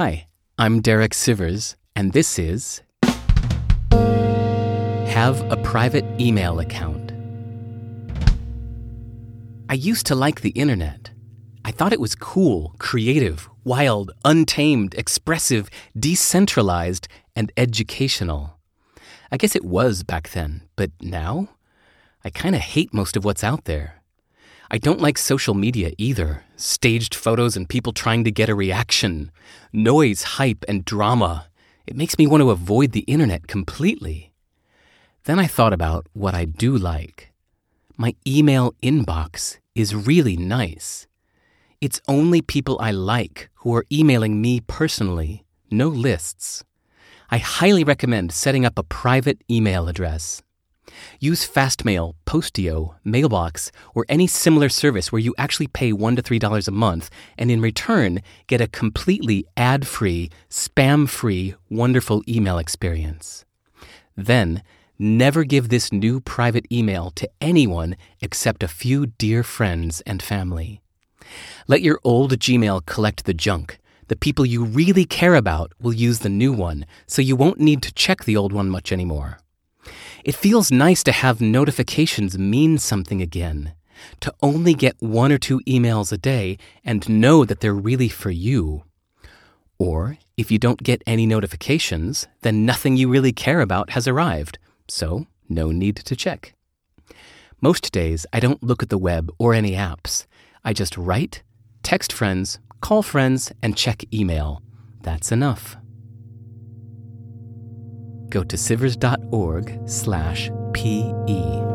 Hi, I'm Derek Sivers, and this is Have a Private Email Account. I used to like the internet. I thought it was cool, creative, wild, untamed, expressive, decentralized, and educational. I guess it was back then, but now? I kind of hate most of what's out there. I don't like social media either. Staged photos and people trying to get a reaction. Noise, hype, and drama. It makes me want to avoid the internet completely. Then I thought about what I do like. My email inbox is really nice. It's only people I like who are emailing me personally, no lists. I highly recommend setting up a private email address. Use Fastmail, Posteo, Mailbox, or any similar service where you actually pay $1 to $3 a month and in return get a completely ad-free, spam-free, wonderful email experience. Then, never give this new private email to anyone except a few dear friends and family. Let your old Gmail collect the junk. The people you really care about will use the new one, so you won't need to check the old one much anymore. It feels nice to have notifications mean something again, to only get one or two emails a day and know that they're really for you. Or, if you don't get any notifications, then nothing you really care about has arrived, so no need to check. Most days, I don't look at the web or any apps. I just write, text friends, call friends, and check email. That's enough. Go to Sivers.org/PE.